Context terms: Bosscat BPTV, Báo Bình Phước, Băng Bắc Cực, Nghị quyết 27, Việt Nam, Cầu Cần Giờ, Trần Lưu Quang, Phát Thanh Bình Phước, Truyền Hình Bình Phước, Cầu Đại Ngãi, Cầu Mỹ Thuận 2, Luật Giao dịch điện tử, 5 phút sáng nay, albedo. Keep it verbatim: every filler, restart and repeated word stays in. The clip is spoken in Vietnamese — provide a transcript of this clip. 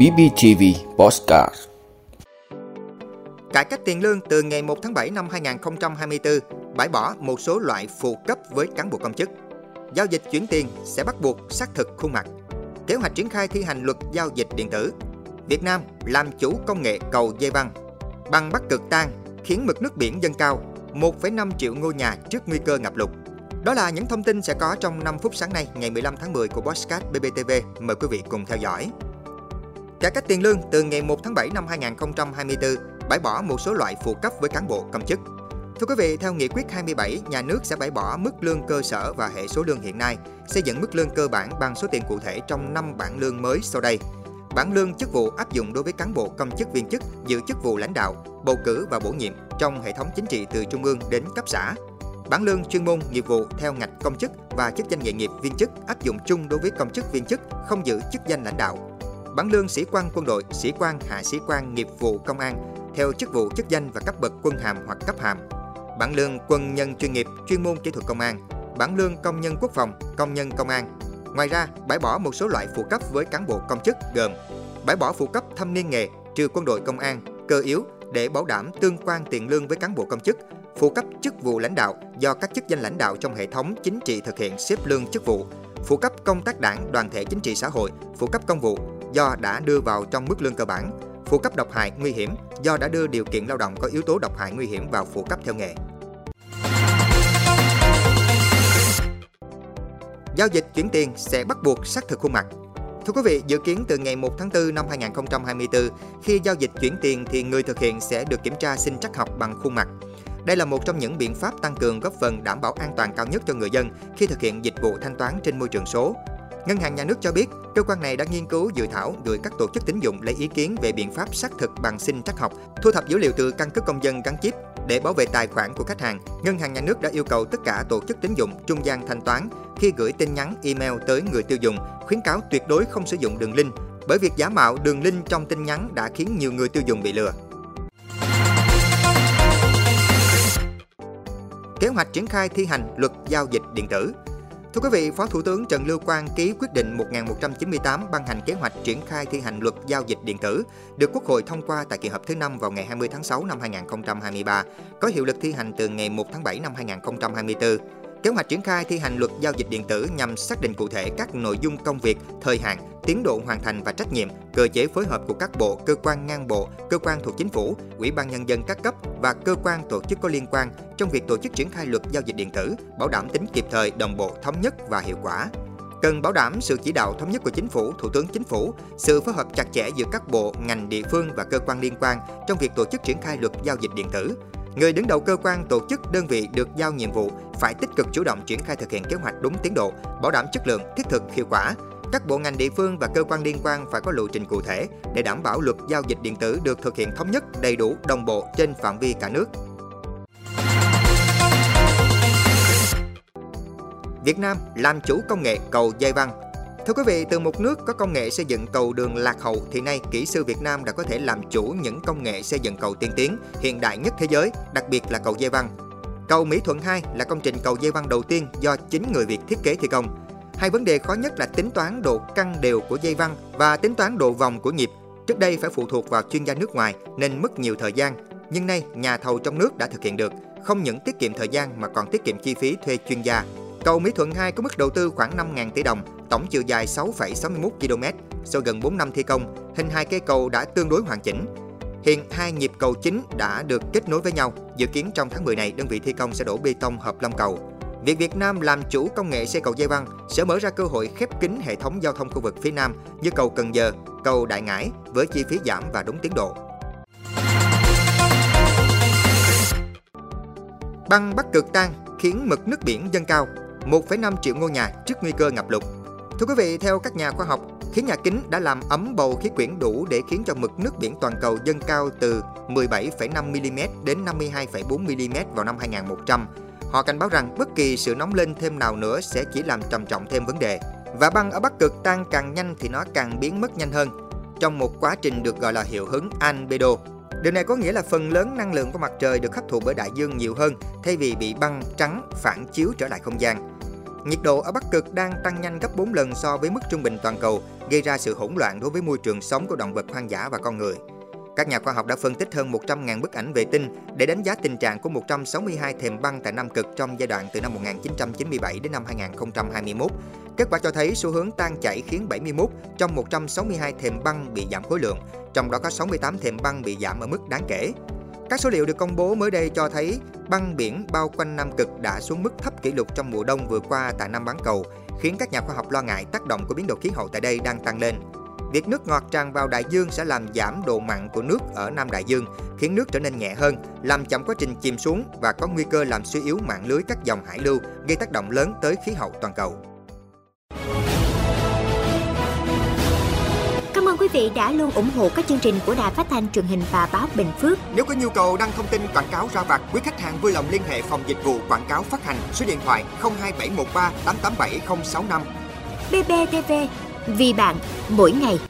bê pê tê vê Bosscat. Cải cách tiền lương từ ngày một tháng bảy năm hai nghìn không trăm hai mươi tư, bãi bỏ một số loại phụ cấp với cán bộ công chức. Giao dịch chuyển tiền sẽ bắt buộc xác thực khuôn mặt. Kế hoạch triển khai thi hành luật giao dịch điện tử. Việt Nam làm chủ công nghệ cầu dây văng. Băng Bắc Cực tan khiến mực nước biển dâng cao, một phẩy năm triệu ngôi nhà trước nguy cơ ngập lụt. Đó là những thông tin sẽ có trong năm phút sáng nay ngày mười lăm tháng mười của Bosscat bê pê tê vê. Mời quý vị cùng theo dõi. Cải cách tiền lương từ ngày một tháng bảy năm hai nghìn không trăm hai mươi tư, bãi bỏ một số loại phụ cấp với cán bộ công chức. Thưa quý vị, theo Nghị quyết hai mươi bảy, nhà nước sẽ bãi bỏ mức lương cơ sở và hệ số lương hiện nay, xây dựng mức lương cơ bản bằng số tiền cụ thể trong năm bảng lương mới sau đây. Bảng lương chức vụ áp dụng đối với cán bộ công chức viên chức giữ chức vụ lãnh đạo, bầu cử và bổ nhiệm trong hệ thống chính trị từ trung ương đến cấp xã. Bảng lương chuyên môn nghiệp vụ theo ngạch công chức và chức danh nghề nghiệp viên chức áp dụng chung đối với công chức viên chức không giữ chức danh lãnh đạo. Bảng lương sĩ quan quân đội, sĩ quan hạ sĩ quan nghiệp vụ công an theo chức vụ chức danh và cấp bậc quân hàm hoặc cấp hàm. Bảng lương quân nhân chuyên nghiệp, chuyên môn kỹ thuật công an, bảng lương công nhân quốc phòng, công nhân công an. Ngoài ra, bãi bỏ một số loại phụ cấp với cán bộ công chức gồm bãi bỏ phụ cấp thâm niên nghề trừ quân đội công an, cơ yếu để bảo đảm tương quan tiền lương với cán bộ công chức, phụ cấp chức vụ lãnh đạo do các chức danh lãnh đạo trong hệ thống chính trị thực hiện xếp lương chức vụ, phụ cấp công tác đảng, đoàn thể chính trị xã hội, phụ cấp công vụ do đã đưa vào trong mức lương cơ bản, phụ cấp độc hại nguy hiểm do đã đưa điều kiện lao động có yếu tố độc hại nguy hiểm vào phụ cấp theo nghề. Giao dịch chuyển tiền sẽ bắt buộc xác thực khuôn mặt. Thưa quý vị, dự kiến từ ngày một tháng tư năm hai nghìn không trăm hai mươi tư, khi giao dịch chuyển tiền thì người thực hiện sẽ được kiểm tra sinh trắc học bằng khuôn mặt. Đây là một trong những biện pháp tăng cường góp phần đảm bảo an toàn cao nhất cho người dân khi thực hiện dịch vụ thanh toán trên môi trường số. Ngân hàng Nhà nước cho biết, cơ quan này đã nghiên cứu dự thảo gửi các tổ chức tín dụng lấy ý kiến về biện pháp xác thực bằng sinh trắc học, thu thập dữ liệu từ căn cước công dân gắn chip. Để bảo vệ tài khoản của khách hàng, Ngân hàng Nhà nước đã yêu cầu tất cả tổ chức tín dụng, trung gian thanh toán khi gửi tin nhắn, email tới người tiêu dùng, khuyến cáo tuyệt đối không sử dụng đường link, bởi việc giả mạo đường link trong tin nhắn đã khiến nhiều người tiêu dùng bị lừa. Kế hoạch triển khai thi hành luật giao dịch điện tử. Thưa quý vị, Phó Thủ tướng Trần Lưu Quang ký quyết định một nghìn một trăm chín mươi tám ban hành kế hoạch triển khai thi hành luật giao dịch điện tử, được Quốc hội thông qua tại kỳ họp thứ năm vào ngày hai mươi tháng sáu năm hai nghìn không trăm hai mươi ba, có hiệu lực thi hành từ ngày một tháng bảy năm hai nghìn không trăm hai mươi tư. Kế hoạch triển khai thi hành luật giao dịch điện tử nhằm xác định cụ thể các nội dung công việc, thời hạn, tiến độ hoàn thành và trách nhiệm, cơ chế phối hợp của các bộ, cơ quan ngang bộ, cơ quan thuộc chính phủ, Ủy ban Nhân dân các cấp và cơ quan tổ chức có liên quan trong việc tổ chức triển khai luật giao dịch điện tử, bảo đảm tính kịp thời, đồng bộ, thống nhất và hiệu quả. Cần bảo đảm sự chỉ đạo thống nhất của Chính phủ, Thủ tướng Chính phủ, sự phối hợp chặt chẽ giữa các bộ, ngành, địa phương và cơ quan liên quan trong việc tổ chức triển khai luật giao dịch điện tử. Người đứng đầu cơ quan, tổ chức, đơn vị được giao nhiệm vụ phải tích cực chủ động triển khai thực hiện kế hoạch đúng tiến độ, bảo đảm chất lượng, thiết thực, hiệu quả. Các bộ ngành, địa phương và cơ quan liên quan phải có lộ trình cụ thể để đảm bảo luật giao dịch điện tử được thực hiện thống nhất, đầy đủ, đồng bộ trên phạm vi cả nước. Việt Nam làm chủ công nghệ cầu dây văng. Thưa quý vị, từ một nước có công nghệ xây dựng cầu đường lạc hậu thì nay kỹ sư Việt Nam đã có thể làm chủ những công nghệ xây dựng cầu tiên tiến, hiện đại nhất thế giới, đặc biệt là cầu dây văng. Cầu Mỹ Thuận hai là công trình cầu dây văng đầu tiên do chính người Việt thiết kế thi công. Hai vấn đề khó nhất là tính toán độ căng đều của dây văng và tính toán độ vòng của nhịp. Trước đây phải phụ thuộc vào chuyên gia nước ngoài nên mất nhiều thời gian, nhưng nay nhà thầu trong nước đã thực hiện được, không những tiết kiệm thời gian mà còn tiết kiệm chi phí thuê chuyên gia. Cầu Mỹ Thuận hai có mức đầu tư khoảng năm nghìn tỷ đồng, tổng chiều dài sáu phẩy sáu mươi mốt ki lô mét. Sau gần bốn năm thi công, hình hai cây cầu đã tương đối hoàn chỉnh. Hiện hai nhịp cầu chính đã được kết nối với nhau. Dự kiến trong tháng mười này, đơn vị thi công sẽ đổ bê tông hợp lòng cầu. Việc Việt Nam làm chủ công nghệ xây cầu dây văng sẽ mở ra cơ hội khép kín hệ thống giao thông khu vực phía Nam như cầu Cần Giờ, cầu Đại Ngãi với chi phí giảm và đúng tiến độ. Băng Bắc Cực tan khiến mực nước biển dâng cao, một phẩy năm triệu ngôi nhà trước nguy cơ ngập lụt. Thưa quý vị, theo các nhà khoa học, khí nhà kính đã làm ấm bầu khí quyển đủ để khiến cho mực nước biển toàn cầu dâng cao từ mười bảy phẩy năm mi-li-mét đến năm mươi hai phẩy bốn mi-li-mét vào năm hai nghìn một trăm. Họ cảnh báo rằng bất kỳ sự nóng lên thêm nào nữa sẽ chỉ làm trầm trọng thêm vấn đề. Và băng ở Bắc Cực tan càng nhanh thì nó càng biến mất nhanh hơn, trong một quá trình được gọi là hiệu ứng albedo. Điều này có nghĩa là phần lớn năng lượng của mặt trời được hấp thụ bởi đại dương nhiều hơn thay vì bị băng trắng phản chiếu trở lại không gian. Nhiệt độ ở Bắc Cực đang tăng nhanh gấp bốn lần so với mức trung bình toàn cầu, gây ra sự hỗn loạn đối với môi trường sống của động vật hoang dã và con người. Các nhà khoa học đã phân tích hơn một trăm nghìn bức ảnh vệ tinh để đánh giá tình trạng của một trăm sáu mươi hai thềm băng tại Nam Cực trong giai đoạn từ năm một nghìn chín trăm chín mươi bảy đến năm hai nghìn không trăm hai mươi mốt. Kết quả cho thấy xu hướng tan chảy khiến bảy mươi mốt trong một trăm sáu mươi hai thềm băng bị giảm khối lượng, trong đó có sáu mươi tám thềm băng bị giảm ở mức đáng kể. Các số liệu được công bố mới đây cho thấy băng biển bao quanh Nam Cực đã xuống mức thấp kỷ lục trong mùa đông vừa qua tại Nam bán cầu, khiến các nhà khoa học lo ngại tác động của biến đổi khí hậu tại đây đang tăng lên. Việc nước ngọt tràn vào đại dương sẽ làm giảm độ mặn của nước ở Nam Đại Dương, khiến nước trở nên nhẹ hơn, làm chậm quá trình chìm xuống và có nguy cơ làm suy yếu mạng lưới các dòng hải lưu, gây tác động lớn tới khí hậu toàn cầu. Cảm ơn quý vị đã luôn ủng hộ các chương trình của Đài Phát thanh Truyền hình và Báo Bình Phước. Nếu có nhu cầu đăng thông tin quảng cáo ra vặt, quý khách hàng vui lòng liên hệ phòng dịch vụ quảng cáo phát hành số điện thoại không hai bảy một ba tám tám bảy không sáu năm. bê pê tê vê, vì bạn mỗi ngày.